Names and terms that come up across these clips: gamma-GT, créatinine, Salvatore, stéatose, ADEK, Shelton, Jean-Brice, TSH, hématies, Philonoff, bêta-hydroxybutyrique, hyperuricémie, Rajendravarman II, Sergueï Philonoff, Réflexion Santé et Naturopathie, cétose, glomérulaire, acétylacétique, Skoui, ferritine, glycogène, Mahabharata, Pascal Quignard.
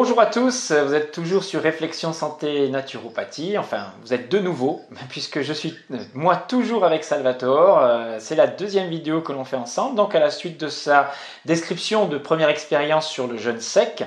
Bonjour à tous, vous êtes toujours sur Réflexion Santé et Naturopathie, enfin vous êtes de nouveau, puisque je suis moi toujours avec Salvatore, c'est la deuxième vidéo que l'on fait ensemble, donc à la suite de sa description de première expérience sur le jeûne sec.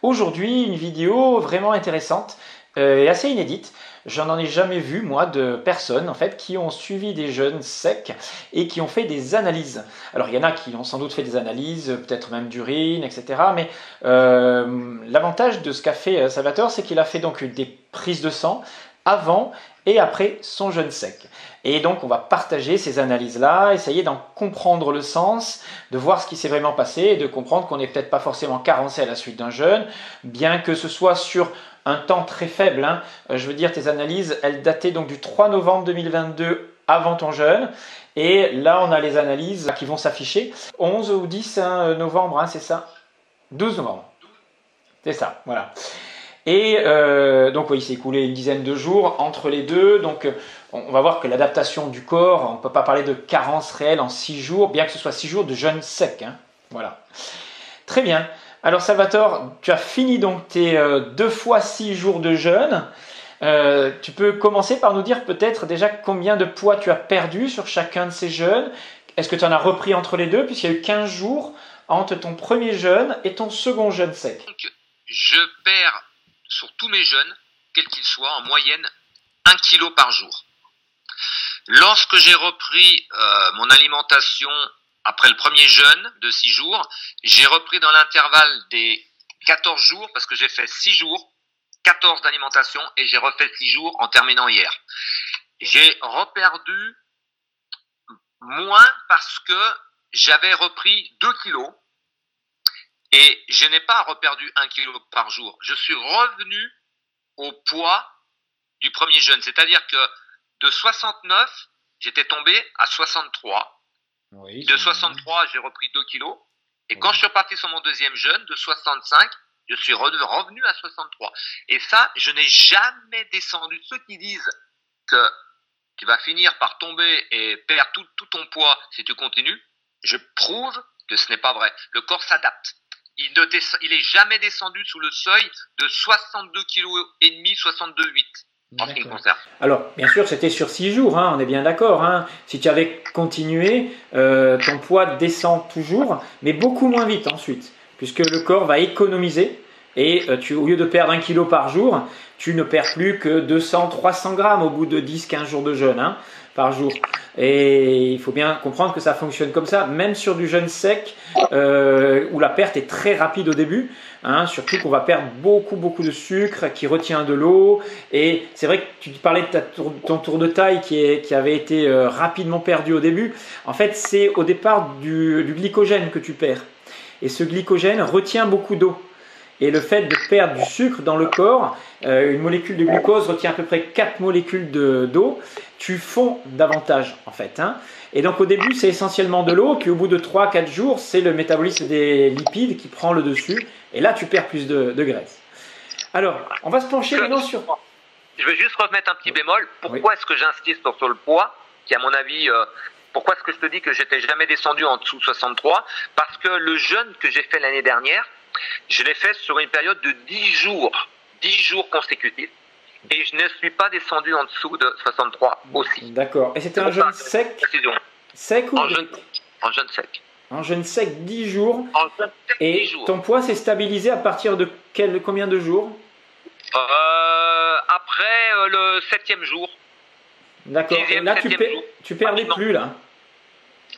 Aujourd'hui une vidéo vraiment intéressante et assez inédite. J'en ai jamais vu, moi, de personnes, en fait, qui ont suivi des jeûnes secs et qui ont fait des analyses. Alors, il y en a qui ont sans doute fait des analyses, peut-être même d'urine, etc. Mais l'avantage de ce qu'a fait Salvatore, c'est qu'il a fait donc des prises de sang avant et après son jeûne sec. Et donc, on va partager ces analyses-là, essayer d'en comprendre le sens, de voir ce qui s'est vraiment passé et de comprendre qu'on n'est peut-être pas forcément carencé à la suite d'un jeûne, bien que ce soit sur un temps très faible, hein. Je veux dire, tes analyses, elles dataient donc du 3 novembre 2022 avant ton jeûne. Et là, on a les analyses qui vont s'afficher. 11 ou 10 novembre, hein, c'est ça? 12 novembre. C'est ça, voilà. Et donc, oui, il s'est écoulé une dizaine de jours entre les deux. Donc, on va voir que l'adaptation du corps, on ne peut pas parler de carence réelle en 6 jours, bien que ce soit 6 jours de jeûne sec. Hein. Voilà. Très bien. Alors Salvatore, tu as fini donc tes 2 fois 6 jours de jeûne. Tu peux commencer par nous dire peut-être déjà combien de poids tu as perdu sur chacun de ces jeûnes. Est-ce que tu en as repris entre les deux, puisqu'il y a eu 15 jours entre ton premier jeûne et ton second jeûne sec? Donc, je perds sur tous mes jeûnes, quels qu'ils soient, en moyenne 1 kg par jour. Lorsque j'ai repris mon alimentation après le premier jeûne de 6 jours, j'ai repris dans l'intervalle des 14 jours, parce que j'ai fait 6 jours, 14 d'alimentation, et j'ai refait 6 jours en terminant hier. J'ai reperdu moins parce que j'avais repris 2 kilos, et je n'ai pas reperdu 1 kilo par jour. Je suis revenu au poids du premier jeûne, c'est-à-dire que de 69, j'étais tombé à 63. Oui, de 63, j'ai repris 2 kilos. Et quand je suis reparti sur mon deuxième jeûne, de 65, je suis revenu à 63. Et ça, je n'ai jamais descendu. Ceux qui disent que tu vas finir par tomber et perdre tout ton poids si tu continues, je prouve que ce n'est pas vrai. Le corps s'adapte. Il n'est jamais descendu sous le seuil de 62,5 kg, 62,8 kg. Alors, bien sûr, c'était sur 6 jours, hein, on est bien d'accord. Hein. Si tu avais continué, ton poids descend toujours, mais beaucoup moins vite ensuite, puisque le corps va économiser et au lieu de perdre 1 kg par jour, tu ne perds plus que 200-300 grammes au bout de 10-15 jours de jeûne hein, par jour. Et il faut bien comprendre que ça fonctionne comme ça, même sur du jeûne sec, où la perte est très rapide au début. Hein, surtout qu'on va perdre beaucoup de sucre qui retient de l'eau. Et c'est vrai que tu parlais de ton tour de taille qui avait été rapidement perdu au début. En fait, c'est au départ du glycogène que tu perds. Et ce glycogène retient beaucoup d'eau. Et le fait de perdre du sucre dans le corps, une molécule de glucose retient à peu près 4 molécules d'eau, tu fonds davantage en fait. Hein. Et donc au début c'est essentiellement de l'eau, puis au bout de 3-4 jours c'est le métabolisme des lipides qui prend le dessus, et là tu perds plus de graisse. Alors on va se pencher maintenant sur... Je vais juste remettre un petit bémol, pourquoi est-ce que j'insiste sur le poids, qui à mon avis... Pourquoi est-ce que je te dis que j'étais jamais descendu en dessous de 63? Parce que le jeûne que j'ai fait l'année dernière, je l'ai fait sur une période de 10 jours, 10 jours consécutifs, et je ne suis pas descendu en dessous de 63 aussi. D'accord. Et c'était un jeûne sec? En jeûne sec. En jeûne sec, 10 jours. En jeûne sec, 10 jours. Et ton poids s'est stabilisé à partir de combien de jours? Après le 7e jour. D'accord. Là, tu perdais plus, là.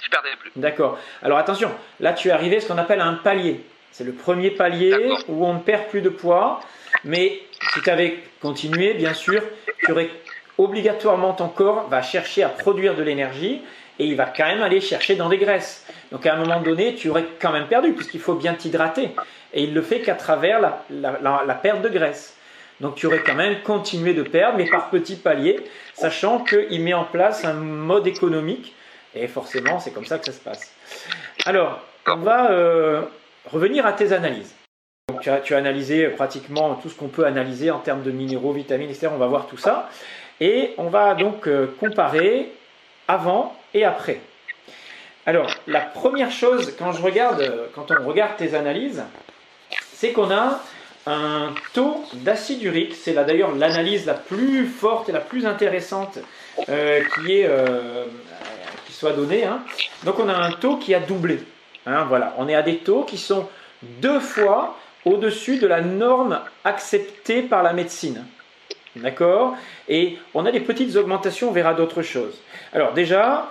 Je perdais plus. D'accord. Alors attention, là, tu es arrivé à ce qu'on appelle un palier. C'est le premier palier où on ne perd plus de poids, mais si tu avais continué, bien sûr, tu aurais obligatoirement ton corps va chercher à produire de l'énergie et il va quand même aller chercher dans des graisses. Donc à un moment donné, tu aurais quand même perdu puisqu'il faut bien t'hydrater et il le fait qu'à travers la perte de graisse. Donc tu aurais quand même continué de perdre, mais par petits paliers, sachant qu'il met en place un mode économique et forcément c'est comme ça que ça se passe. Alors on va revenir à tes analyses. Donc, tu as analysé pratiquement tout ce qu'on peut analyser en termes de minéraux, vitamines, etc. On va voir tout ça. Et on va donc comparer avant et après. Alors, la première chose, quand on regarde tes analyses, c'est qu'on a un taux d'acide urique. C'est là d'ailleurs l'analyse la plus forte et la plus intéressante qui soit donnée. Hein. Donc on a un taux qui a doublé. Hein, voilà. On est à des taux qui sont 2 fois au-dessus de la norme acceptée par la médecine. D'accord? Et on a des petites augmentations, on verra d'autres choses. Alors déjà,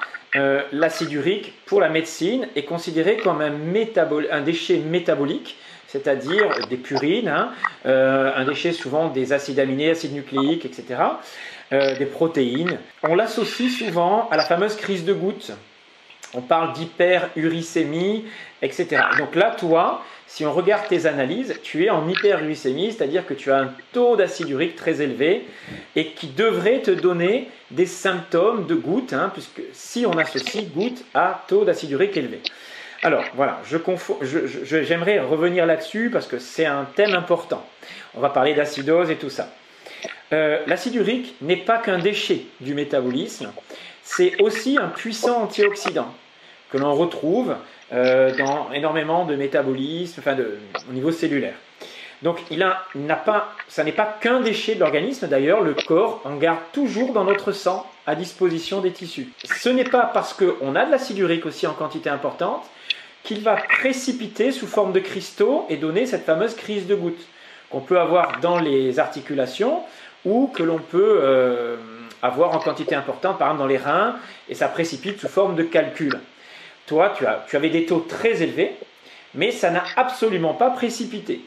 l'acide urique pour la médecine est considéré comme un déchet métabolique, c'est-à-dire des purines, hein, un déchet souvent des acides aminés, acides nucléiques, etc., des protéines. On l'associe souvent à la fameuse crise de goutte. On parle d'hyperuricémie, etc. Donc là, toi, si on regarde tes analyses, tu es en hyperuricémie, c'est-à-dire que tu as un taux d'acide urique très élevé et qui devrait te donner des symptômes de goutte, hein, puisque si on associe goutte à taux d'acide urique élevé. Alors voilà, j'aimerais revenir là-dessus parce que c'est un thème important. On va parler d'acidose et tout ça. L'acide urique n'est pas qu'un déchet du métabolisme, c'est aussi un puissant antioxydant que l'on retrouve dans énormément de métabolisme, enfin au niveau cellulaire. Donc ça n'est pas qu'un déchet de l'organisme, d'ailleurs le corps en garde toujours dans notre sang à disposition des tissus. Ce n'est pas parce qu'on a de l'acide urique aussi en quantité importante qu'il va précipiter sous forme de cristaux et donner cette fameuse crise de goutte qu'on peut avoir dans les articulations ou que l'on peut avoir en quantité importante, par exemple dans les reins, et ça précipite sous forme de calcul. Toi, tu avais des taux très élevés, mais ça n'a absolument pas précipité.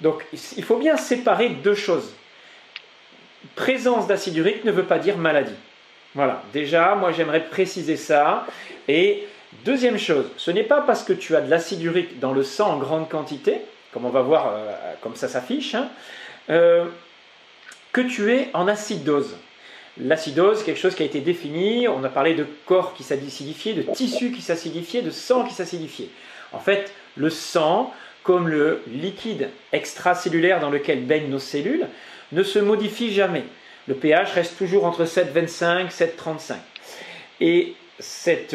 Donc, il faut bien séparer deux choses. Présence d'acide urique ne veut pas dire maladie. Voilà, déjà, moi j'aimerais préciser ça. Et deuxième chose, ce n'est pas parce que tu as de l'acide urique dans le sang en grande quantité, comme on va voir, comme ça s'affiche, hein, que tu es en acidose. L'acidose, quelque chose qui a été défini, on a parlé de corps qui s'acidifiait, de tissu qui s'acidifiait, de sang qui s'acidifiait. En fait, le sang, comme le liquide extracellulaire dans lequel baignent nos cellules, ne se modifie jamais. Le pH reste toujours entre 7,25 et 7,35. Et cette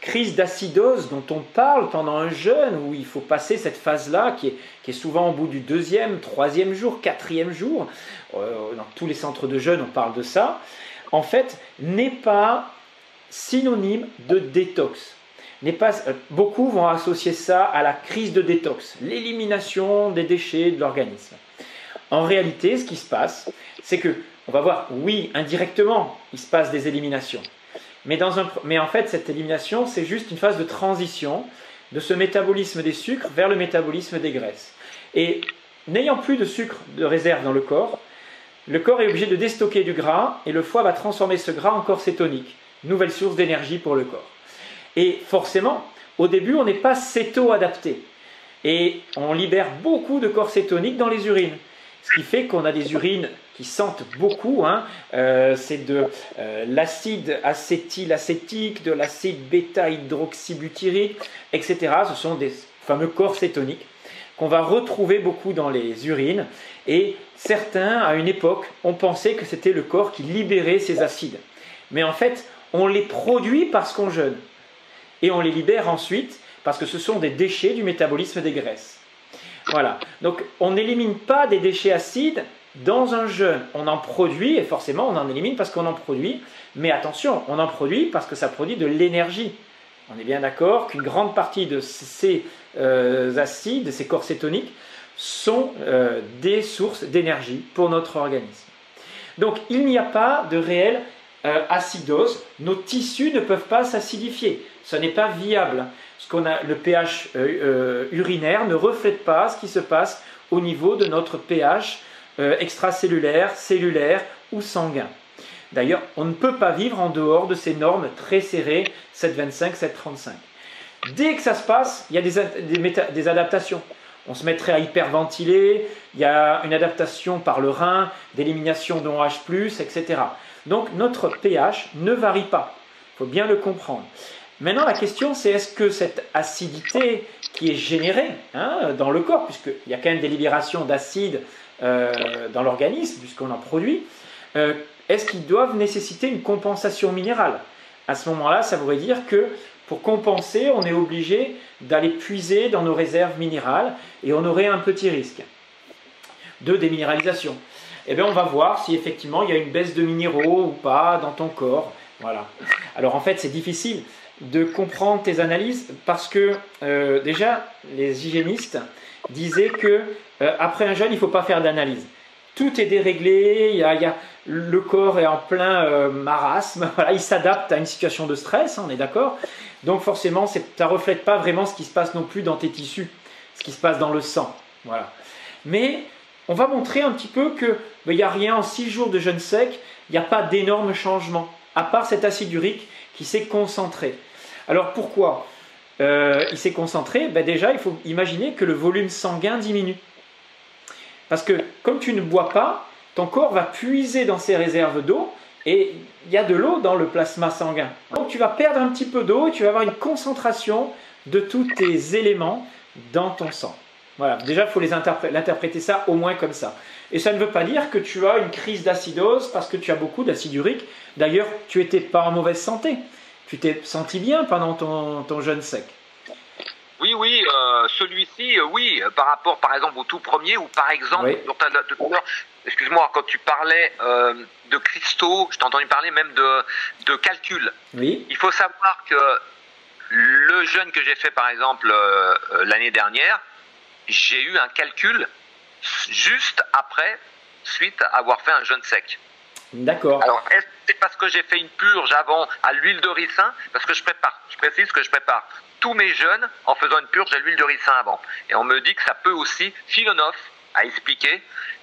crise d'acidose dont on parle pendant un jeûne, où il faut passer cette phase-là, qui est souvent au bout du 2e, 3e jour, 4e jour, dans tous les centres de jeûne on parle de ça, en fait, n'est pas synonyme de détox. Beaucoup vont associer ça à la crise de détox, l'élimination des déchets de l'organisme. En réalité, ce qui se passe, c'est que, on va voir, oui, indirectement, il se passe des éliminations. Mais en fait, cette élimination, c'est juste une phase de transition de ce métabolisme des sucres vers le métabolisme des graisses. Et n'ayant plus de sucre de réserve dans le corps est obligé de déstocker du gras et le foie va transformer ce gras en corps cétonique, nouvelle source d'énergie pour le corps. Et forcément, au début, on n'est pas céto-adapté. Et on libère beaucoup de corps cétoniques dans les urines. Ce qui fait qu'on a des urines qui sentent beaucoup, hein. C'est de l'acide acétylacétique, de l'acide bêta-hydroxybutyrique, etc. Ce sont des fameux corps cétoniques qu'on va retrouver beaucoup dans les urines. Et certains, à une époque, ont pensé que c'était le corps qui libérait ces acides. Mais en fait, on les produit parce qu'on jeûne. Et on les libère ensuite parce que ce sont des déchets du métabolisme des graisses. Voilà, donc on n'élimine pas des déchets acides dans un jeûne. On en produit, et forcément on en élimine parce qu'on en produit, mais attention, on en produit parce que ça produit de l'énergie. On est bien d'accord qu'une grande partie de ces acides, de ces corps cétoniques, sont des sources d'énergie pour notre organisme. Donc il n'y a pas de réelle acidose, nos tissus ne peuvent pas s'acidifier, ce n'est pas viable. Le pH urinaire ne reflète pas ce qui se passe au niveau de notre pH extracellulaire, cellulaire ou sanguin. D'ailleurs, on ne peut pas vivre en dehors de ces normes très serrées, 7,25, 7,35. Dès que ça se passe, il y a des adaptations. On se mettrait à hyperventiler, il y a une adaptation par le rein, d'élimination d'OH+, etc. Donc notre pH ne varie pas, il faut bien le comprendre. Maintenant, la question, c'est est-ce que cette acidité qui est générée hein, dans le corps, puisqu'il y a quand même des libérations d'acide dans l'organisme, puisqu'on en produit, est-ce qu'ils doivent nécessiter une compensation minérale? À ce moment-là, ça voudrait dire que pour compenser, on est obligé d'aller puiser dans nos réserves minérales et on aurait un petit risque. de déminéralisation. Et bien on va voir si effectivement il y a une baisse de minéraux ou pas dans ton corps. Voilà. Alors en fait c'est difficile de comprendre tes analyses parce que déjà les hygiénistes disaient que après un jeûne il ne faut pas faire d'analyse. Tout est déréglé, le corps est en plein marasme, voilà, il s'adapte à une situation de stress, hein, on est d'accord. Donc forcément, ça ne reflète pas vraiment ce qui se passe non plus dans tes tissus, ce qui se passe dans le sang. Voilà. Mais on va montrer un petit peu qu'il n'y a rien en 6 jours de jeûne sec, il n'y a pas d'énormes changements, à part cet acide urique qui s'est concentré. Alors pourquoi il s'est concentré? Déjà, il faut imaginer que le volume sanguin diminue. Parce que comme tu ne bois pas, ton corps va puiser dans ses réserves d'eau et il y a de l'eau dans le plasma sanguin. Donc tu vas perdre un petit peu d'eau et tu vas avoir une concentration de tous tes éléments dans ton sang. Voilà, déjà il faut l'interpréter ça au moins comme ça. Et ça ne veut pas dire que tu as une crise d'acidose parce que tu as beaucoup d'acide urique. D'ailleurs, tu n'étais pas en mauvaise santé. Tu t'es senti bien pendant ton jeûne sec. Oui, oui, celui-ci, oui, par rapport par exemple au tout premier ou par exemple, oui. Excuse-moi, quand tu parlais de cristaux, je t'ai entendu parler même de calcul. Oui. Il faut savoir que le jeûne que j'ai fait par exemple l'année dernière, j'ai eu un calcul juste après, suite à avoir fait un jeûne sec. D'accord. Alors, est-ce que c'est parce que j'ai fait une purge avant à l'huile de ricin? Parce que je précise que je prépare tous mes jeûnes en faisant une purge à l'huile de ricin avant. Et on me dit que ça peut aussi, Philonoff a expliqué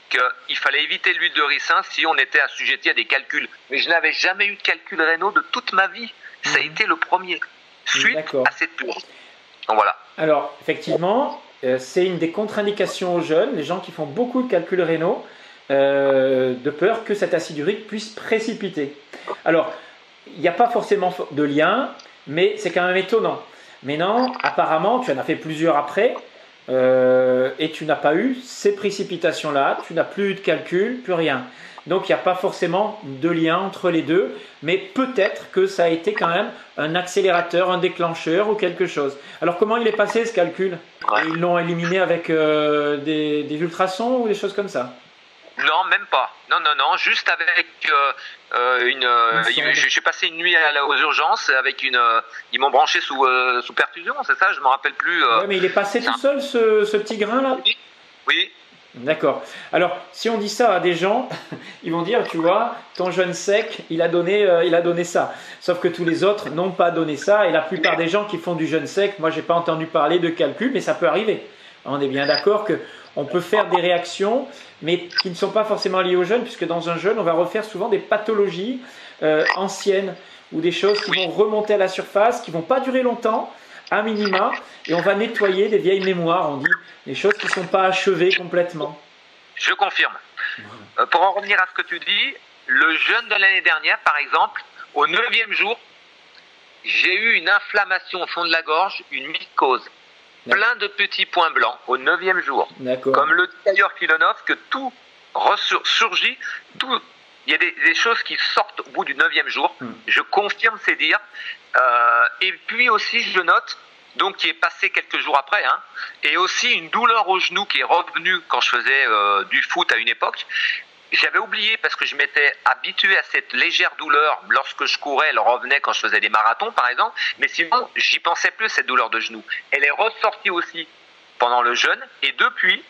qu'il fallait éviter l'huile de ricin si on était assujetti à des calculs. Mais je n'avais jamais eu de calculs rénaux de toute ma vie. Ça a été le premier, suite à cette purge. Donc voilà. Alors, effectivement, c'est une des contre-indications aux jeûnes, les gens qui font beaucoup de calculs rénaux, de peur que cet acide urique puisse précipiter. Alors, il n'y a pas forcément de lien, mais c'est quand même étonnant. Mais non, apparemment, tu en as fait plusieurs après, et tu n'as pas eu ces précipitations-là, tu n'as plus eu de calcul, plus rien. Donc, il n'y a pas forcément de lien entre les deux, mais peut-être que ça a été quand même un accélérateur, un déclencheur ou quelque chose. Alors, comment il est passé ce calcul? Ils l'ont éliminé avec des ultrasons ou des choses comme ça? Non, même pas. Non, non, non. Juste avec j'ai passé une nuit aux urgences avec une. Ils m'ont branché sous perfusion, c'est ça? Je m'en rappelle plus. Ouais, mais il est passé tout seul ce petit grain là. Oui. Oui. D'accord. Alors, si on dit ça à des gens, ils vont dire, tu vois, ton jeûne sec, il a donné ça. Sauf que tous les autres n'ont pas donné ça. Et la plupart des gens qui font du jeûne sec, moi, j'ai pas entendu parler de calcul, mais ça peut arriver. On est bien d'accord que on peut faire des réactions, mais qui ne sont pas forcément liées au jeûne, puisque dans un jeûne, on va refaire souvent des pathologies anciennes ou des choses qui vont remonter à la surface, qui ne vont pas durer longtemps, à minima, et on va nettoyer des vieilles mémoires, on dit, des choses qui ne sont pas achevées complètement. Je confirme. Pour en revenir à ce que tu dis, le jeûne de l'année dernière, par exemple, au 9e jour, j'ai eu une inflammation au fond de la gorge, une mycose. Plein de petits points blancs au 9e jour. Comme le dit d'ailleurs Philonoff, que tout surgit, il y a des choses qui sortent au bout du 9e jour. Je confirme ces dires. Et puis aussi, je note, donc qui est passé quelques jours après, hein, et aussi une douleur au genou qui est revenue quand je faisais du foot à une époque. J'avais oublié parce que je m'étais habitué à cette légère douleur lorsque je courais, elle revenait quand je faisais des marathons par exemple, mais sinon j'y pensais plus cette douleur de genou. Elle est ressortie aussi pendant le jeûne et depuis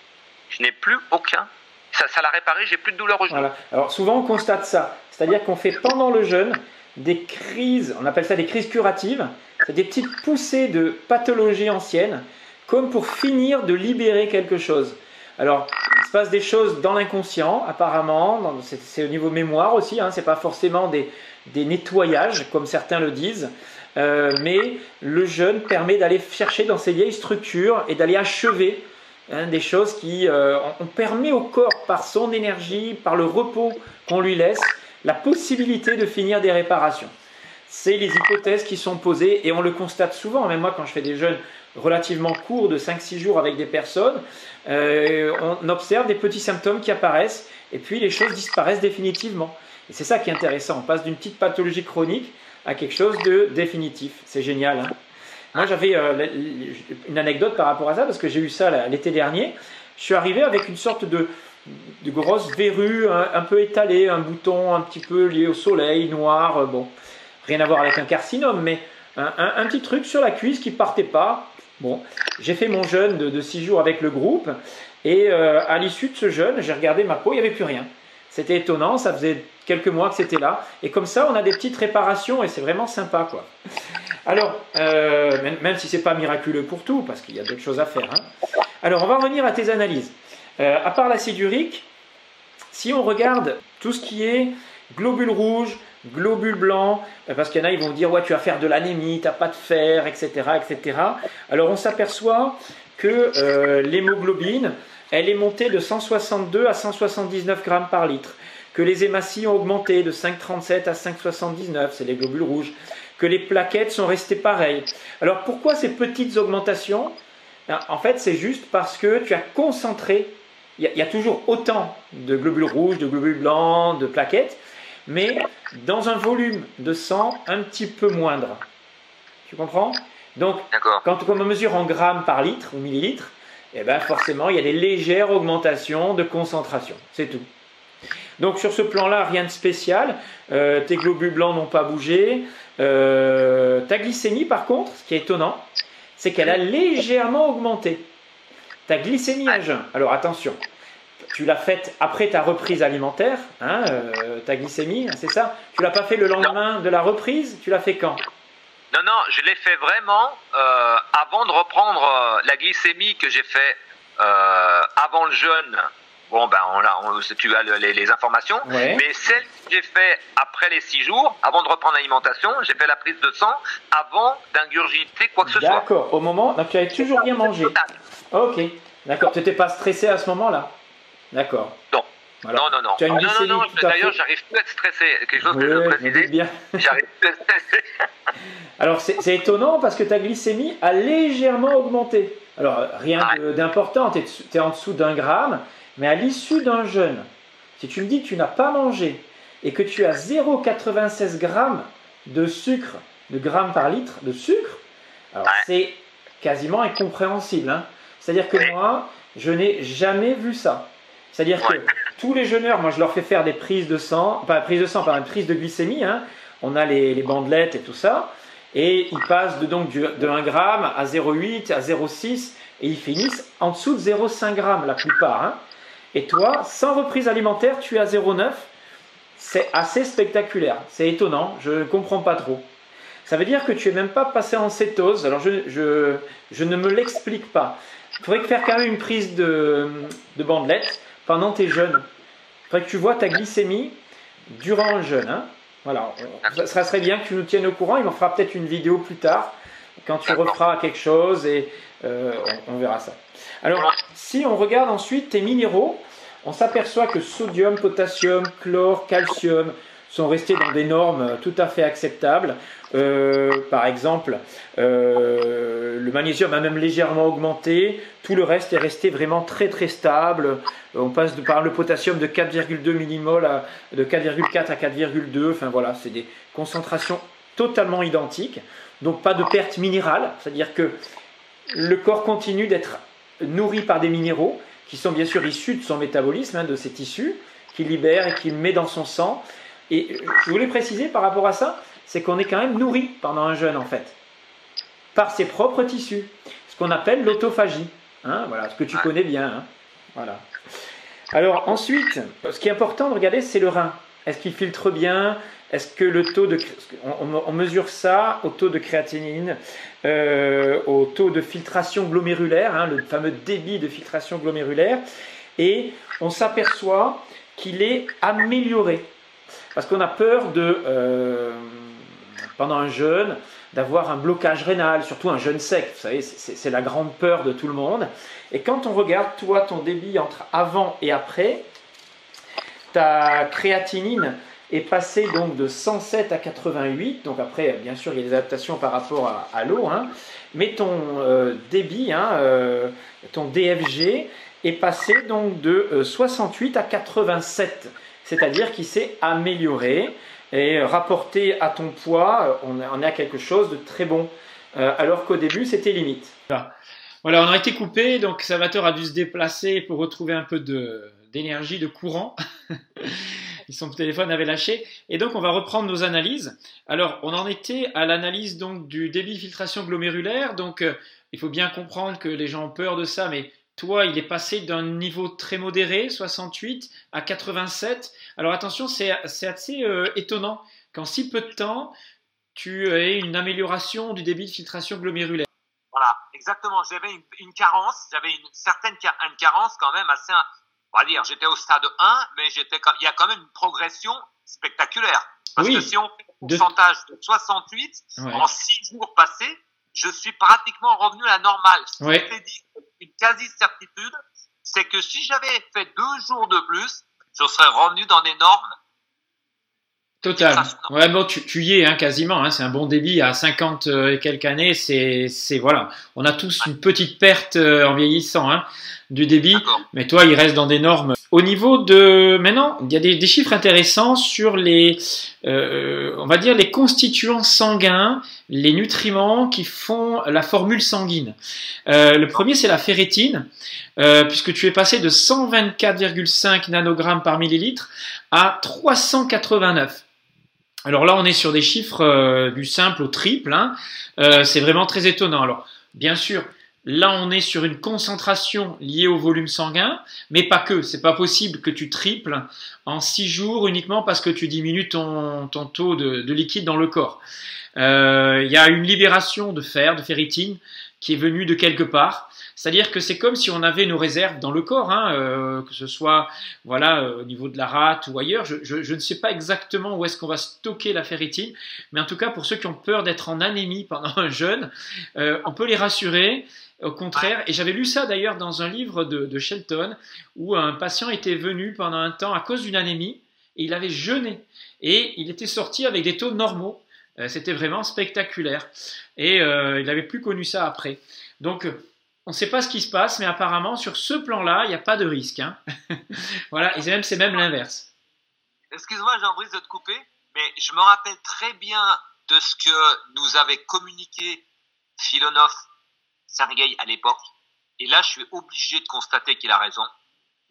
je n'ai plus aucun, ça l'a réparé, j'ai plus de douleur au genou. Voilà. Alors souvent on constate ça, c'est-à-dire qu'on fait pendant le jeûne des crises, on appelle ça des crises curatives, c'est des petites poussées de pathologies anciennes comme pour finir de libérer quelque chose. Alors, il se passe des choses dans l'inconscient, apparemment, c'est au niveau mémoire aussi, hein, ce n'est pas forcément des nettoyages, comme certains le disent, mais le jeûne permet d'aller chercher dans ces vieilles structures et d'aller achever hein, des choses qui... on permet au corps, par son énergie, par le repos qu'on lui laisse, la possibilité de finir des réparations. C'est les hypothèses qui sont posées et on le constate souvent, même moi quand je fais des jeûnes relativement courts de 5-6 jours avec des personnes, on observe des petits symptômes qui apparaissent et puis les choses disparaissent définitivement. Et c'est ça qui est intéressant, on passe d'une petite pathologie chronique à quelque chose de définitif, c'est génial. Hein. Moi j'avais une anecdote par rapport à ça parce que j'ai eu ça l'été dernier, je suis arrivé avec une sorte de de grosses verrues un peu étalées, un bouton un petit peu lié au soleil, noir, bon, rien à voir avec un carcinome, mais un petit truc sur la cuisse qui partait pas. Bon, j'ai fait mon jeûne de 6 jours avec le groupe, et à l'issue de ce jeûne, j'ai regardé ma peau, il n'y avait plus rien. C'était étonnant, ça faisait quelques mois que c'était là, et comme ça, on a des petites réparations, et c'est vraiment sympa, quoi. Alors, même si c'est pas miraculeux pour tout, parce qu'il y a d'autres choses à faire, hein. Alors, on va revenir à tes analyses. À part l'acide urique, si on regarde tout ce qui est globules rouges, globules blancs, parce qu'il y en a, ils vont dire « ouais, tu vas faire de l'anémie, t'as pas de fer, etc. etc. » Alors on s'aperçoit que l'hémoglobine, elle est montée de 162 à 179 grammes par litre, que les hématies ont augmenté de 5,37 à 5,79, c'est les globules rouges, que les plaquettes sont restées pareilles. Alors pourquoi ces petites augmentations? En fait, c'est juste parce que tu as concentré, il y a toujours autant de globules rouges, de globules blancs, de plaquettes, mais dans un volume de sang un petit peu moindre. Tu comprends? Donc, quand on mesure en grammes par litre ou millilitre, eh ben forcément, il y a des légères augmentations de concentration. C'est tout. Donc, sur ce plan-là, rien de spécial. Tes globules blancs n'ont pas bougé. Ta glycémie, par contre, ce qui est étonnant, c'est qu'elle a légèrement augmenté. Ta glycémie à jeun. Alors, attention. Tu l'as faite après ta reprise alimentaire, hein, ta glycémie, c'est ça? Tu l'as pas fait le lendemain de la reprise? Tu l'as fait quand? Non, non, je l'ai fait vraiment avant de reprendre la glycémie que j'ai fait avant le jeûne. Bon, ben, tu as les informations. Ouais. Mais celle que j'ai fait après les 6 jours, avant de reprendre l'alimentation, j'ai fait la prise de sang avant d'ingurgiter quoi que ce soit. D'accord, au moment, donc, tu avais toujours bien mangé. Ok, d'accord, tu n'étais pas stressé à ce moment-là? D'accord. Non. Voilà. Non, non, non. Non, non, non. D'ailleurs, j'arrive plus à être stressé. Quelque chose que je précisais. Bien. J'arrive plus à être stressé. Alors, c'est étonnant parce que ta glycémie a légèrement augmenté. Alors, rien d'important. Tu es en dessous d'un gramme. Mais à l'issue d'un jeûne, si tu me dis que tu n'as pas mangé et que tu as 0,96 grammes de sucre, de grammes par litre de sucre, alors c'est quasiment incompréhensible, hein. C'est-à-dire que moi, je n'ai jamais vu ça. C'est-à-dire que tous les jeûneurs, moi je leur fais faire des prises de sang, une prise de glycémie, hein. On a les bandelettes et tout ça, et ils passent de 1 gramme à 0,8, à 0,6, et ils finissent en dessous de 0,5 grammes la plupart, hein. Et toi, sans reprise alimentaire, tu es à 0,9, c'est assez spectaculaire, c'est étonnant, je ne comprends pas trop. Ça veut dire que tu n'es même pas passé en cétose, alors je ne me l'explique pas. Il faudrait faire quand même une prise de bandelette pendant tes jeûnes. Il faudrait que tu vois ta glycémie durant le jeûne. Hein. Voilà. Ça serait bien que tu nous tiennes au courant. Il en fera peut-être une vidéo plus tard quand tu referas quelque chose et on verra ça. Alors, si on regarde ensuite tes minéraux, on s'aperçoit que sodium, potassium, chlore, calcium sont restés dans des normes tout à fait acceptables. Par exemple, le magnésium a même légèrement augmenté, tout le reste est resté vraiment très très stable. On passe par le potassium de 4,2 millimoles de 4,4 à 4,2, enfin voilà, c'est des concentrations totalement identiques, donc pas de perte minérale, c'est-à-dire que le corps continue d'être nourri par des minéraux qui sont bien sûr issus de son métabolisme, hein, de ses tissus, qu'il libère et qu'il met dans son sang. Et je voulais préciser par rapport à ça, c'est qu'on est quand même nourri pendant un jeûne en fait, par ses propres tissus, ce qu'on appelle l'autophagie, hein, voilà, ce que tu connais bien. Hein, voilà. Alors ensuite, ce qui est important de regarder, c'est le rein. Est-ce qu'il filtre bien? Est-ce que le taux de... On mesure ça au taux de créatinine, au taux de filtration glomérulaire, hein, le fameux débit de filtration glomérulaire, et on s'aperçoit qu'il est amélioré. Parce qu'on a peur de, pendant un jeûne, d'avoir un blocage rénal, surtout un jeûne sec. Vous savez, c'est la grande peur de tout le monde. Et quand on regarde, toi, ton débit entre avant et après, ta créatinine est passée donc de 107 à 88. Donc après, bien sûr, il y a des adaptations par rapport à l'eau. Hein. Mais ton débit, hein, ton DFG, est passé donc de 68 à 87. C'est-à-dire qu'il s'est amélioré et rapporté à ton poids, on a quelque chose de très bon, alors qu'au début, c'était limite. Voilà, on a été coupé, donc Salvatore a dû se déplacer pour retrouver un peu de d'énergie, de courant. Son téléphone avait lâché. Et donc, on va reprendre nos analyses. Alors, on en était à l'analyse donc du débit filtration glomérulaire. Donc, il faut bien comprendre que les gens ont peur de ça, mais toi, il est passé d'un niveau très modéré, 68, à 87. Alors, attention, c'est assez étonnant qu'en si peu de temps, tu aies une amélioration du débit de filtration glomérulaire. Voilà, exactement. J'avais une carence. J'avais une carence quand même assez... On va dire, j'étais au stade 1, mais il y a quand même une progression spectaculaire. Parce que si on fait un pourcentage de 68, en 6 jours passés, je suis pratiquement revenu à la normale. Ce que je t'ai dit, une quasi-certitude, c'est que si j'avais fait 2 jours de plus, je serais revenu dans des normes. Total. Ouais, bon, tu y es hein, quasiment. Hein, c'est un bon débit à 50 et quelques années. Voilà. On a tous une petite perte en vieillissant hein, du débit. Mais toi, il reste dans des normes. Au niveau de maintenant, il y a des chiffres intéressants sur les, on va dire les constituants sanguins, les nutriments qui font la formule sanguine. Le premier, c'est la ferritine, puisque tu es passé de 124,5 nanogrammes par millilitre à 389. Alors là, on est sur des chiffres du simple au triple. Hein. C'est vraiment très étonnant. Alors, bien sûr. Là, on est sur une concentration liée au volume sanguin, mais pas que. C'est pas possible que tu triples en 6 jours uniquement parce que tu diminues ton taux de liquide dans le corps. Il y a une libération de fer, de ferritine, qui est venue de quelque part. C'est-à-dire que c'est comme si on avait nos réserves dans le corps, hein, que ce soit voilà, au niveau de la rate ou ailleurs. Je ne sais pas exactement où est-ce qu'on va stocker la ferritine, mais en tout cas, pour ceux qui ont peur d'être en anémie pendant un jeûne, on peut les rassurer. Au contraire, et j'avais lu ça d'ailleurs dans un livre de Shelton, où un patient était venu pendant un temps à cause d'une anémie, et il avait jeûné, et il était sorti avec des taux normaux. C'était vraiment spectaculaire, et il n'avait plus connu ça après. Donc, on ne sait pas ce qui se passe, mais apparemment, sur ce plan-là, il n'y a pas de risque. Hein. Voilà, et c'est même l'inverse. Excuse-moi, Jean-Brice, de te couper, mais je me rappelle très bien de ce que nous avait communiqué Philonoff, Sergueï à l'époque, et là je suis obligé de constater qu'il a raison,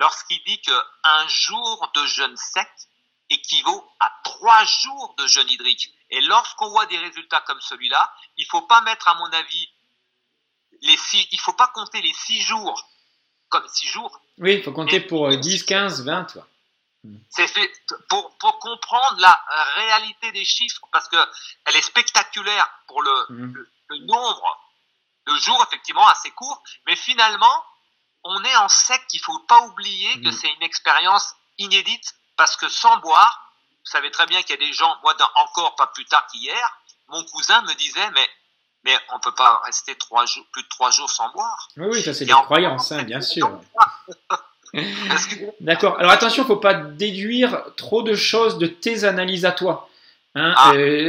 lorsqu'il dit qu'un jour de jeûne sec équivaut à 3 jours de jeûne hydrique. Et lorsqu'on voit des résultats comme celui-là, il ne faut pas mettre, à mon avis, il ne faut pas compter les 6 jours comme 6 jours. Oui, il faut compter pour 10, 15, 20. Toi. C'est fait pour comprendre la réalité des chiffres, parce qu'elle est spectaculaire pour le nombre. Le jour, effectivement, assez court, mais finalement, on est en sec. Il ne faut pas oublier que c'est une expérience inédite, parce que sans boire, vous savez très bien qu'il y a des gens, moi, encore pas plus tard qu'hier, mon cousin me disait, mais on ne peut pas rester plus de 3 jours sans boire. Oui, ça c'est des croyances, hein, bien sûr. D'accord. Alors attention, il ne faut pas déduire trop de choses de tes analyses à toi. Hein,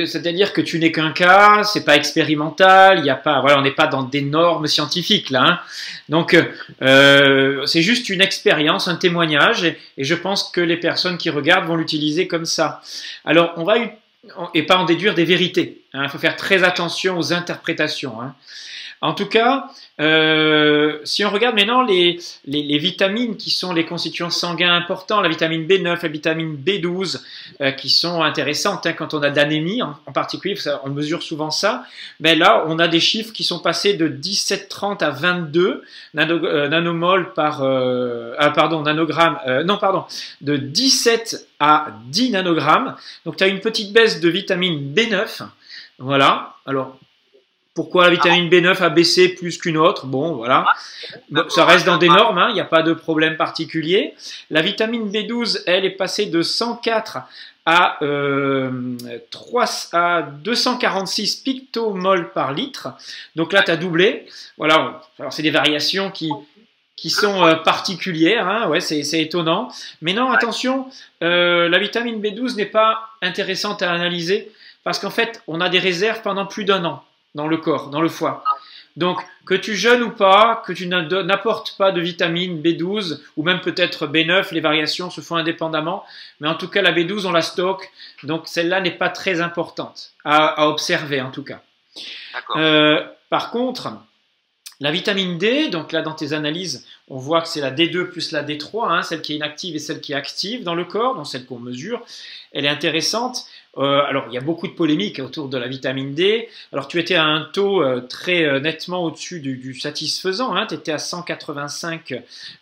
c'est-à-dire que tu n'es qu'un cas, c'est pas expérimental, y a pas, voilà, on n'est pas dans des normes scientifiques là. Hein. Donc c'est juste une expérience, un témoignage, et je pense que les personnes qui regardent vont l'utiliser comme ça. Alors on va et pas en déduire des vérités. Il faut faire très attention aux interprétations. Hein. En tout cas, si on regarde maintenant les vitamines qui sont les constituants sanguins importants, la vitamine B9, la vitamine B12, qui sont intéressantes hein, quand on a d'anémie en particulier, ça, on mesure souvent ça, ben là on a des chiffres qui sont passés de 17,30 à 22 nanomol par... de 17 à 10 nanogrammes. Donc tu as une petite baisse de vitamine B9. Voilà, alors... Pourquoi la vitamine B9 a baissé plus qu'une autre? Bon, voilà. Ça reste dans des normes, hein, il n'y a pas de problème particulier. La vitamine B12, elle, est passée de 104 à 246 pictomoles par litre. Donc là, tu as doublé. Voilà, alors c'est des variations qui sont particulières, hein, ouais, c'est étonnant. Mais non, attention, la vitamine B12 n'est pas intéressante à analyser parce qu'en fait, on a des réserves pendant plus d'un an. Dans le corps, dans le foie. Donc, que tu jeûnes ou pas, que tu n'apportes pas de vitamine B12, ou même peut-être B9, les variations se font indépendamment, mais en tout cas, la B12, on la stocke, donc celle-là n'est pas très importante à observer, en tout cas. Par contre, La vitamine D, donc là dans tes analyses, on voit que c'est la D2 plus la D3, hein, celle qui est inactive et celle qui est active dans le corps, donc celle qu'on mesure, elle est intéressante. Alors il y a beaucoup de polémiques autour de la vitamine D. Alors tu étais à un taux très nettement au-dessus du satisfaisant, hein, tu étais à 185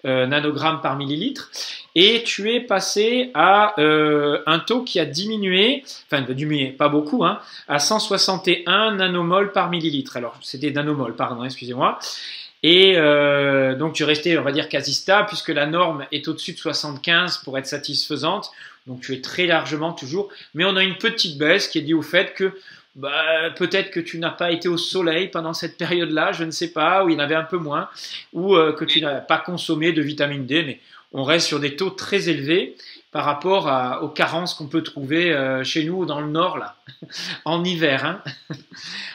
nanogrammes par millilitre, et tu es passé à un taux qui a diminué, enfin diminué, pas beaucoup, hein, à 161 nanomoles par millilitre. Alors c'était nanomoles, pardon, excusez-moi. Et donc tu restais, on va dire, quasi stable, puisque la norme est au-dessus de 75 pour être satisfaisante. Donc tu es très largement toujours. Mais on a une petite baisse qui est due au fait que bah, peut-être que tu n'as pas été au soleil pendant cette période-là, je ne sais pas, ou il y en avait un peu moins, ou que tu n'as pas consommé de vitamine D. Mais on reste sur des taux très élevés par rapport aux carences qu'on peut trouver chez nous dans le nord, là, en hiver. Hein.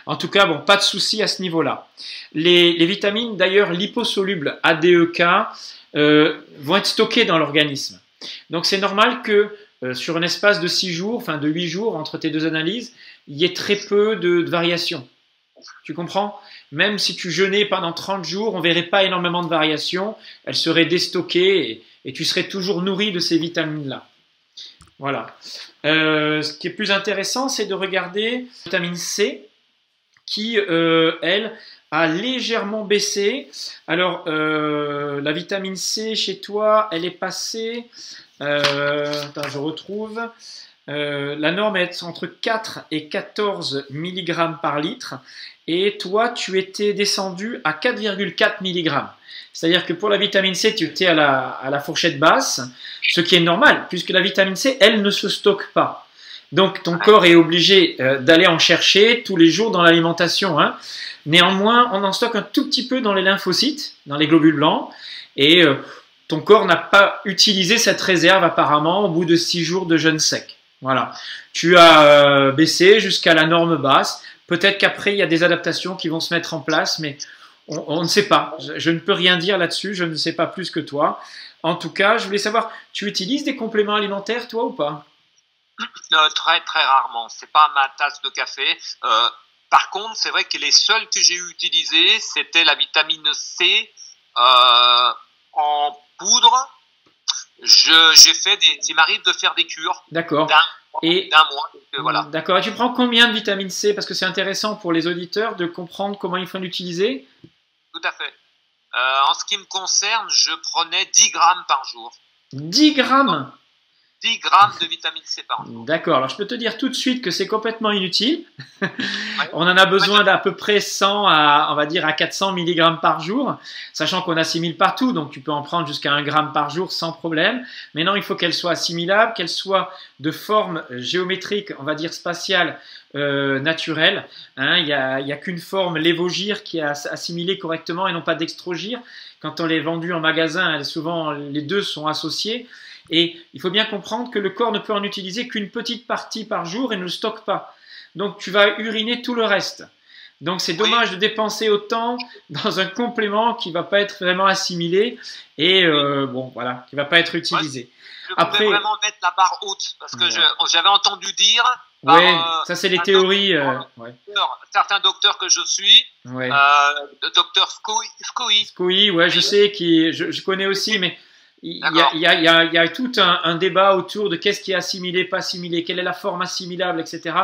En tout cas, bon, pas de souci à ce niveau-là. Les vitamines, d'ailleurs, liposolubles ADEK vont être stockées dans l'organisme. Donc c'est normal que sur un espace de 6 jours, enfin de 8 jours entre tes deux analyses, il y ait très peu de variations. Tu comprends? Même si tu jeûnais pendant 30 jours, on ne verrait pas énormément de variations, elles seraient déstockées et tu serais toujours nourri de ces vitamines-là. Voilà. Ce qui est plus intéressant, c'est de regarder la vitamine C qui, elle, a légèrement baissé. Alors, la vitamine C chez toi, elle est passée. Attends, je retrouve. La norme est entre 4 et 14 mg par litre. Et toi, tu étais descendu à 4,4 mg. C'est-à-dire que pour la vitamine C, tu étais à la fourchette basse, ce qui est normal, puisque la vitamine C, elle ne se stocke pas. Donc ton corps est obligé d'aller en chercher tous les jours dans l'alimentation. Hein. Néanmoins, on en stocke un tout petit peu dans les lymphocytes, dans les globules blancs, et ton corps n'a pas utilisé cette réserve apparemment au bout de 6 jours de jeûne sec. Voilà. Tu as baissé jusqu'à la norme basse. Peut-être qu'après, il y a des adaptations qui vont se mettre en place, mais on ne sait pas. Je ne peux rien dire là-dessus, je ne sais pas plus que toi. En tout cas, je voulais savoir, tu utilises des compléments alimentaires, toi, ou pas ? Très, très rarement. Ce n'est pas ma tasse de café. Par contre, c'est vrai que les seuls que j'ai utilisés, c'était la vitamine C en poudre. J'ai fait il m'arrive de faire des cures. D'accord. D'un mois. Voilà. D'accord. Et tu prends combien de vitamine C? Parce que c'est intéressant pour les auditeurs de comprendre comment il faut l'utiliser. Tout à fait. En ce qui me concerne, je prenais 10 grammes par jour. 10 grammes? 10 grammes de vitamine C par jour. D'accord, alors je peux te dire tout de suite que c'est complètement inutile. On en a besoin d'à peu près 100 à, on va dire, à 400 mg par jour, sachant qu'on assimile partout, donc tu peux en prendre jusqu'à 1 g par jour sans problème. Maintenant, il faut qu'elle soit assimilable, qu'elle soit de forme géométrique, on va dire spatiale, naturelle. Hein, il n'y a qu'une forme, l'évogire, qui est assimilée correctement et non pas d'extrogire. Quand on les vendue en magasin, souvent les deux sont associés. Et il faut bien comprendre que le corps ne peut en utiliser qu'une petite partie par jour et ne le stocke pas. Donc tu vas uriner tout le reste. Donc c'est dommage de dépenser autant dans un complément qui ne va pas être vraiment assimilé et bon, voilà, qui ne va pas être utilisé. Je voulais vraiment mettre la barre haute parce que j'avais entendu dire. Oui, ça c'est les théories. Certains docteurs que je suis, le docteur Skoui. Skoui, ouais, je sais, je connais aussi, mais. Il y a tout un débat autour de qu'est-ce qui est assimilé, pas assimilé, quelle est la forme assimilable, etc.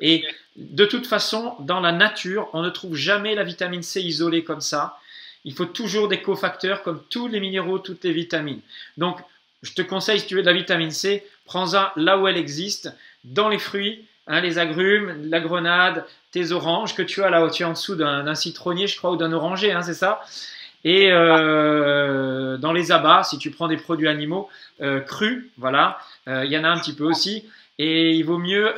Et de toute façon, dans la nature, on ne trouve jamais la vitamine C isolée comme ça. Il faut toujours des cofacteurs comme tous les minéraux, toutes les vitamines. Donc, je te conseille, si tu veux de la vitamine C, prends-en là où elle existe, dans les fruits, hein, les agrumes, la grenade, tes oranges que tu as là, tu es en dessous d'un citronnier, je crois, ou d'un oranger, hein, c'est ça ? Et dans les abats, si tu prends des produits animaux crus, voilà, il y en a un petit peu aussi. Et il vaut mieux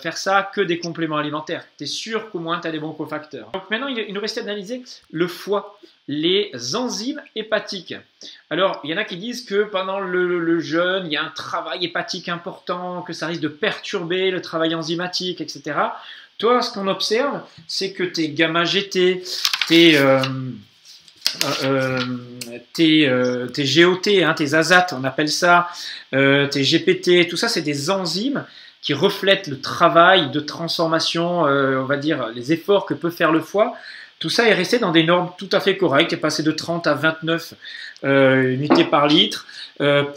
faire ça que des compléments alimentaires. Tu es sûr qu'au moins tu as des bons cofacteurs. Donc maintenant, il nous reste à analyser le foie, les enzymes hépatiques. Alors, il y en a qui disent que pendant le jeûne, il y a un travail hépatique important, que ça risque de perturber le travail enzymatique, etc. Toi, ce qu'on observe, c'est que tes gamma-GT, tes GOT, hein, tes azates, on appelle ça, tes GPT, tout ça, c'est des enzymes qui reflètent le travail de transformation, on va dire, les efforts que peut faire le foie Tout ça est resté dans des normes tout à fait correctes, est passé de 30 à 29 unités par litre.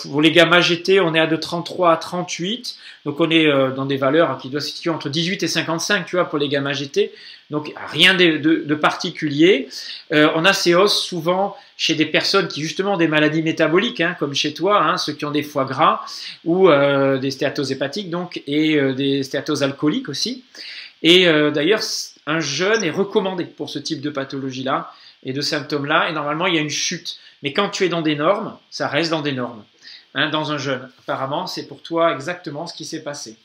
Pour les gamma GT, on est de 33 à 38, donc on est dans des valeurs qui doivent se situer entre 18 et 55, tu vois, pour les gamma GT, donc rien de particulier. On a ces hausses souvent chez des personnes qui justement ont des maladies métaboliques, hein, comme chez toi, hein, ceux qui ont des foies gras ou des stéatoses hépatiques donc, et des stéatoses alcooliques aussi. Et d'ailleurs, un jeûne est recommandé pour ce type de pathologie-là et de symptômes-là. Et normalement, il y a une chute. Mais quand tu es dans des normes, ça reste dans des normes, hein, dans un jeûne. Apparemment, c'est pour toi exactement ce qui s'est passé.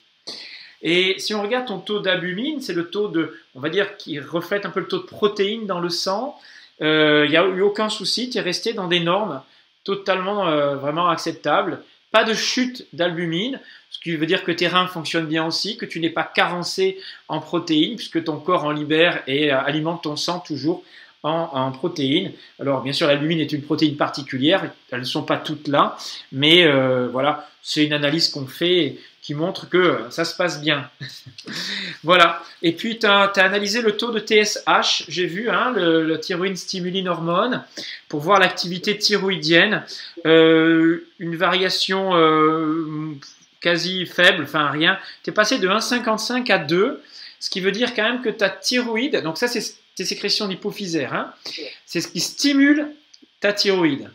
Et si on regarde ton taux d'albumine, c'est le taux de, on va dire, qui reflète un peu le taux de protéines dans le sang. Il n'y a eu aucun souci, tu es resté dans des normes totalement vraiment acceptables. Pas de chute d'albumine, ce qui veut dire que tes reins fonctionnent bien aussi, que tu n'es pas carencé en protéines, puisque ton corps en libère et alimente ton sang toujours en protéines. Alors bien sûr, l'albumine est une protéine particulière, elles ne sont pas toutes là, mais voilà, c'est une analyse qu'on fait qui montre que ça se passe bien. Voilà, et puis tu as analysé le taux de TSH, j'ai vu, hein, le thyroïde stimuline hormone, pour voir l'activité thyroïdienne, une variation quasi faible, enfin rien, tu es passé de 1,55 à 2, ce qui veut dire quand même que ta thyroïde, donc ça c'est tes sécrétions d'hypophysaire, hein, c'est ce qui stimule ta thyroïde.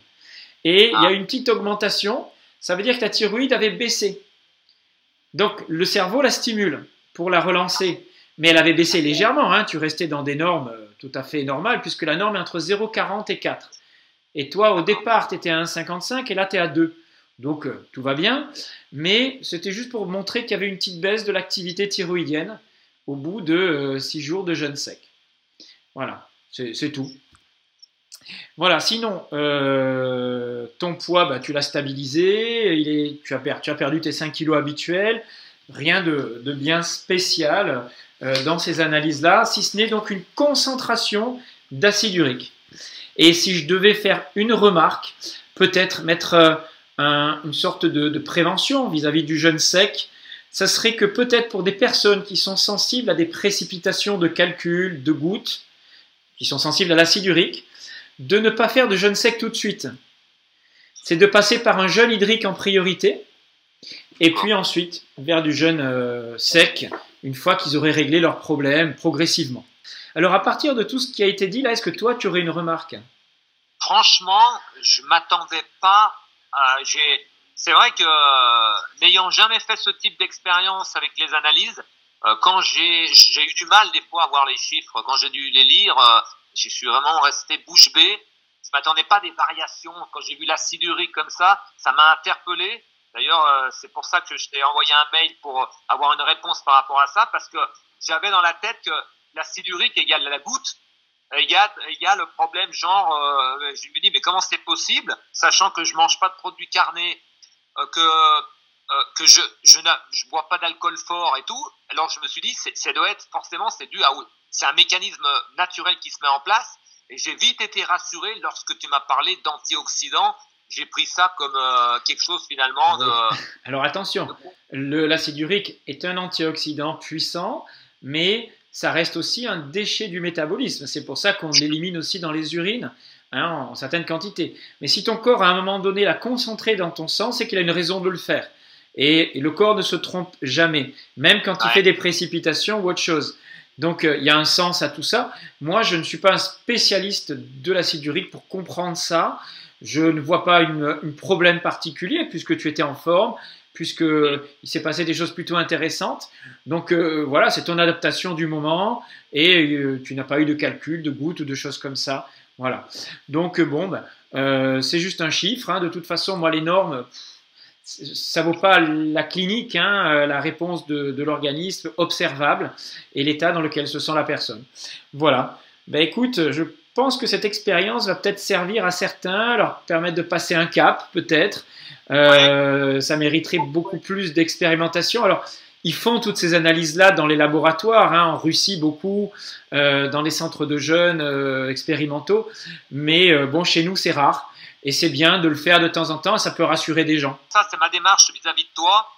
Et il y a une petite augmentation, ça veut dire que ta thyroïde avait baissé. Donc le cerveau la stimule pour la relancer, mais elle avait baissé légèrement, hein, tu restais dans des normes tout à fait normales, puisque la norme est entre 0,40 et 4. Et toi, au départ, tu étais à 1,55 et là, tu es à 2. Donc, tout va bien. Mais c'était juste pour montrer qu'il y avait une petite baisse de l'activité thyroïdienne au bout de 6 jours de jeûne sec. Voilà, c'est tout. Voilà, sinon, ton poids, bah, tu l'as stabilisé, tu as perdu tes 5 kilos habituels, rien de bien spécial dans ces analyses-là, si ce n'est donc une concentration d'acide urique. Et si je devais faire une remarque, peut-être mettre une sorte de prévention vis-à-vis du jeûne sec, ça serait que peut-être pour des personnes qui sont sensibles à des précipitations de calcul, de gouttes, qui sont sensibles à l'acide urique, de ne pas faire de jeûne sec tout de suite. C'est de passer par un jeûne hydrique en priorité, et puis ensuite vers du jeûne sec, une fois qu'ils auraient réglé leurs problèmes progressivement. Alors, à partir de tout ce qui a été dit, là, est-ce que toi, tu aurais une remarque? Franchement, je ne m'attendais pas. C'est vrai que n'ayant jamais fait ce type d'expérience avec les analyses, quand j'ai eu du mal des fois à voir les chiffres, quand j'ai dû les lire, je suis vraiment resté bouche bée. Je ne m'attendais pas à des variations. Quand j'ai vu l'acide urique comme ça, ça m'a interpellé. D'ailleurs, c'est pour ça que je t'ai envoyé un mail pour avoir une réponse par rapport à ça, parce que j'avais dans la tête que l'acide urique égale la goutte, égale le problème genre, je me dis mais comment c'est possible, sachant que je mange pas de produits carnés, que je bois pas d'alcool fort et tout. Alors je me suis dit ça doit être forcément, c'est dû à, c'est un mécanisme naturel qui se met en place. Et j'ai vite été rassuré lorsque tu m'as parlé d'antioxydants. J'ai pris ça comme quelque chose finalement de... Alors attention, l'acide urique est un antioxydant puissant, mais ça reste aussi un déchet du métabolisme. C'est pour ça qu'on l'élimine aussi dans les urines, hein, en certaines quantités. Mais si ton corps, à un moment donné, l'a concentré dans ton sang, c'est qu'il a une raison de le faire. Et le corps ne se trompe jamais, même quand il fait des précipitations ou autre chose. Donc, il y a un sens à tout ça. Moi, je ne suis pas un spécialiste de l'acide urique pour comprendre ça. Je ne vois pas un problème particulier, puisque tu étais en forme, puisque il s'est passé des choses plutôt intéressantes. Donc voilà, c'est ton adaptation du moment et tu n'as pas eu de calcul, de gouttes ou de choses comme ça. Voilà. Donc bon, c'est juste un chiffre. Hein. De toute façon, moi, les normes, ça vaut pas la clinique, hein, la réponse de l'organisme observable et l'état dans lequel se sent la personne. Voilà. Ben écoute, je pense que cette expérience va peut-être servir à certains, leur permettre de passer un cap, peut-être. Ça mériterait beaucoup plus d'expérimentation. Alors, ils font toutes ces analyses-là dans les laboratoires, hein, en Russie beaucoup, dans les centres de jeunes expérimentaux, mais bon, chez nous, c'est rare, et c'est bien de le faire de temps en temps, ça peut rassurer des gens. Ça, c'est ma démarche vis-à-vis de toi,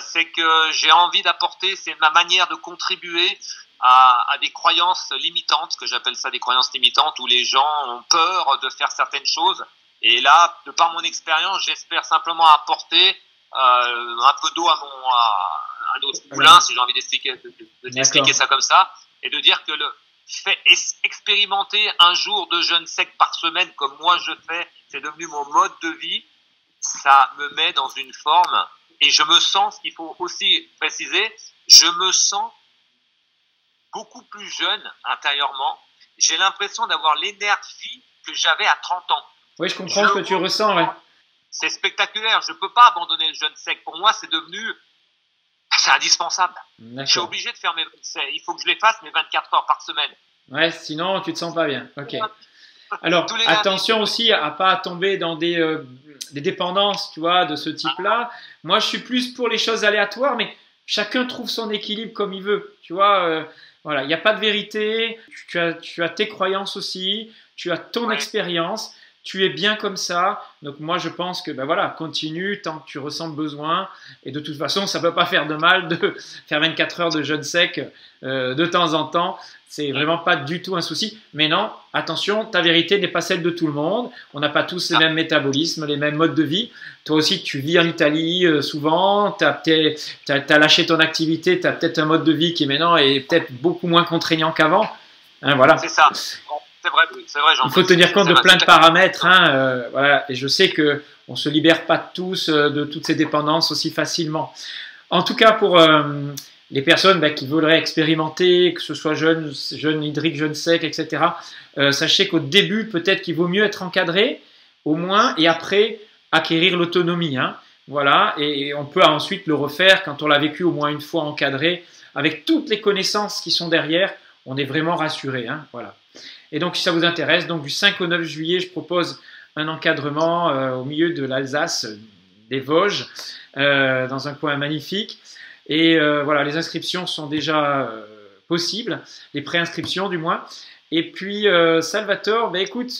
c'est que j'ai envie d'apporter, c'est ma manière de contribuer à des croyances limitantes, que j'appelle ça des croyances limitantes, où les gens ont peur de faire certaines choses. Et là, de par mon expérience, j'espère simplement apporter un peu d'eau à notre moulin, si j'ai envie d'expliquer ça comme ça, et de dire que expérimenter un jour de jeûne sec par semaine, comme moi je fais, c'est devenu mon mode de vie, ça me met dans une forme, et je me sens, ce qu'il faut aussi préciser, je me sens beaucoup plus jeune intérieurement, j'ai l'impression d'avoir l'énergie que j'avais à 30 ans. Oui, je comprends ce que tu ressens, ouais. C'est spectaculaire, je ne peux pas abandonner le jeûne sec, pour moi c'est devenu... C'est indispensable. D'accord. Je suis obligé de faire mes... Il faut que je les fasse mes 24 heures par semaine. Ouais, sinon tu te sens pas bien. Ok. Alors attention aussi à pas tomber dans des dépendances, tu vois, de ce type-là. Moi, je suis plus pour les choses aléatoires, mais chacun trouve son équilibre comme il veut. Tu vois, voilà, il n'y a pas de vérité. Tu as tes croyances aussi. Tu as ton expérience. Tu es bien comme ça, donc moi je pense que continue tant que tu ressens le besoin, et de toute façon ça ne peut pas faire de mal de faire 24 heures de jeûne sec de temps en temps, c'est vraiment pas du tout un souci. Mais non, attention, ta vérité n'est pas celle de tout le monde, on n'a pas tous les mêmes métabolismes, les mêmes modes de vie. Toi aussi tu vis en Italie souvent, tu as lâché ton activité, tu as peut-être un mode de vie qui maintenant est peut-être beaucoup moins contraignant qu'avant, hein, voilà. C'est ça. C'est vrai, il faut tenir compte de plein de paramètres, hein, voilà. Et je sais que on se libère pas tous de toutes ces dépendances aussi facilement. En tout cas, pour les personnes qui voudraient expérimenter, que ce soit jeûne hydrique, jeûne sec, etc. Sachez qu'au début, peut-être qu'il vaut mieux être encadré, au moins, et après acquérir l'autonomie, hein. Voilà, et on peut ensuite le refaire quand on l'a vécu au moins une fois encadré, avec toutes les connaissances qui sont derrière. On est vraiment rassuré, hein, voilà. Et donc, si ça vous intéresse, donc du 5 au 9 juillet, je propose un encadrement au milieu de l'Alsace, des Vosges, dans un coin magnifique. Et voilà, les inscriptions sont déjà possibles, les pré-inscriptions du moins. Et puis, Salvatore, écoute,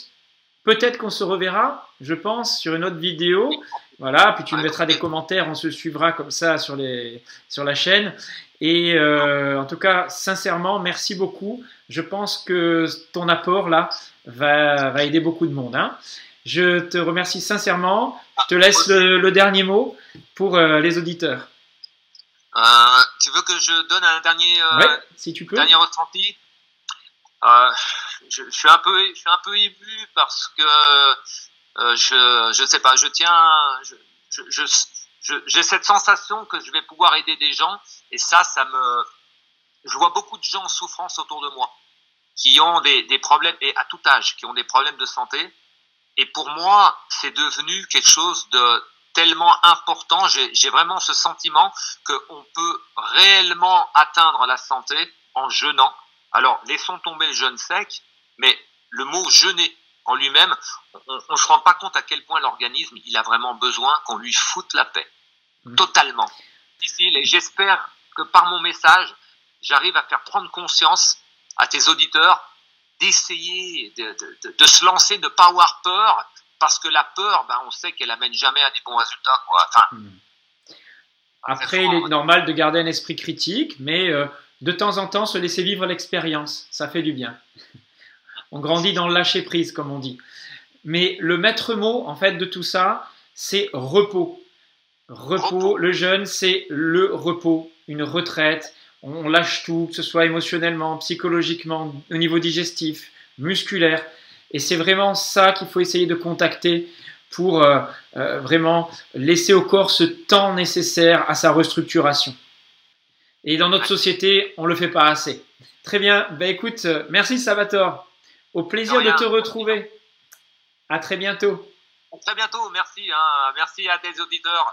peut-être qu'on se reverra, je pense, sur une autre vidéo. Voilà, puis tu me mettras des commentaires, on se suivra comme ça sur la chaîne. Et en tout cas, sincèrement, merci beaucoup. Je pense que ton apport, là, va aider beaucoup de monde, hein. Je te remercie sincèrement. Je te laisse le dernier mot pour les auditeurs. Tu veux que je donne un dernier, si tu peux. Dernier ressenti? Je suis un peu ému parce que je sais pas, j'ai cette sensation que je vais pouvoir aider des gens, et je vois beaucoup de gens en souffrance autour de moi, qui ont des problèmes, et à tout âge, qui ont des problèmes de santé, et pour moi, c'est devenu quelque chose de tellement important, j'ai vraiment ce sentiment qu'on peut réellement atteindre la santé en jeûnant. Alors, laissons tomber le jeûne sec, mais le mot « jeûner » en lui-même, on ne se rend pas compte à quel point l'organisme, il a vraiment besoin qu'on lui foute la paix, totalement. Et j'espère que par mon message, j'arrive à faire prendre conscience à tes auditeurs d'essayer de se lancer, de ne pas avoir peur, parce que la peur, on sait qu'elle n'amène jamais à des bons résultats, quoi. Après, il est normal de garder un esprit critique, mais de temps en temps, se laisser vivre l'expérience, ça fait du bien. On grandit dans le lâcher-prise, comme on dit. Mais le maître mot, en fait, de tout ça, c'est repos. Le jeûne, c'est le repos, une retraite. On lâche tout, que ce soit émotionnellement, psychologiquement, au niveau digestif, musculaire. Et c'est vraiment ça qu'il faut essayer de contacter pour vraiment laisser au corps ce temps nécessaire à sa restructuration. Et dans notre société, on ne le fait pas assez. Très bien. Écoute, merci Salvatore. Au plaisir de te retrouver. À très bientôt. À très bientôt. Merci. Merci à tes auditeurs.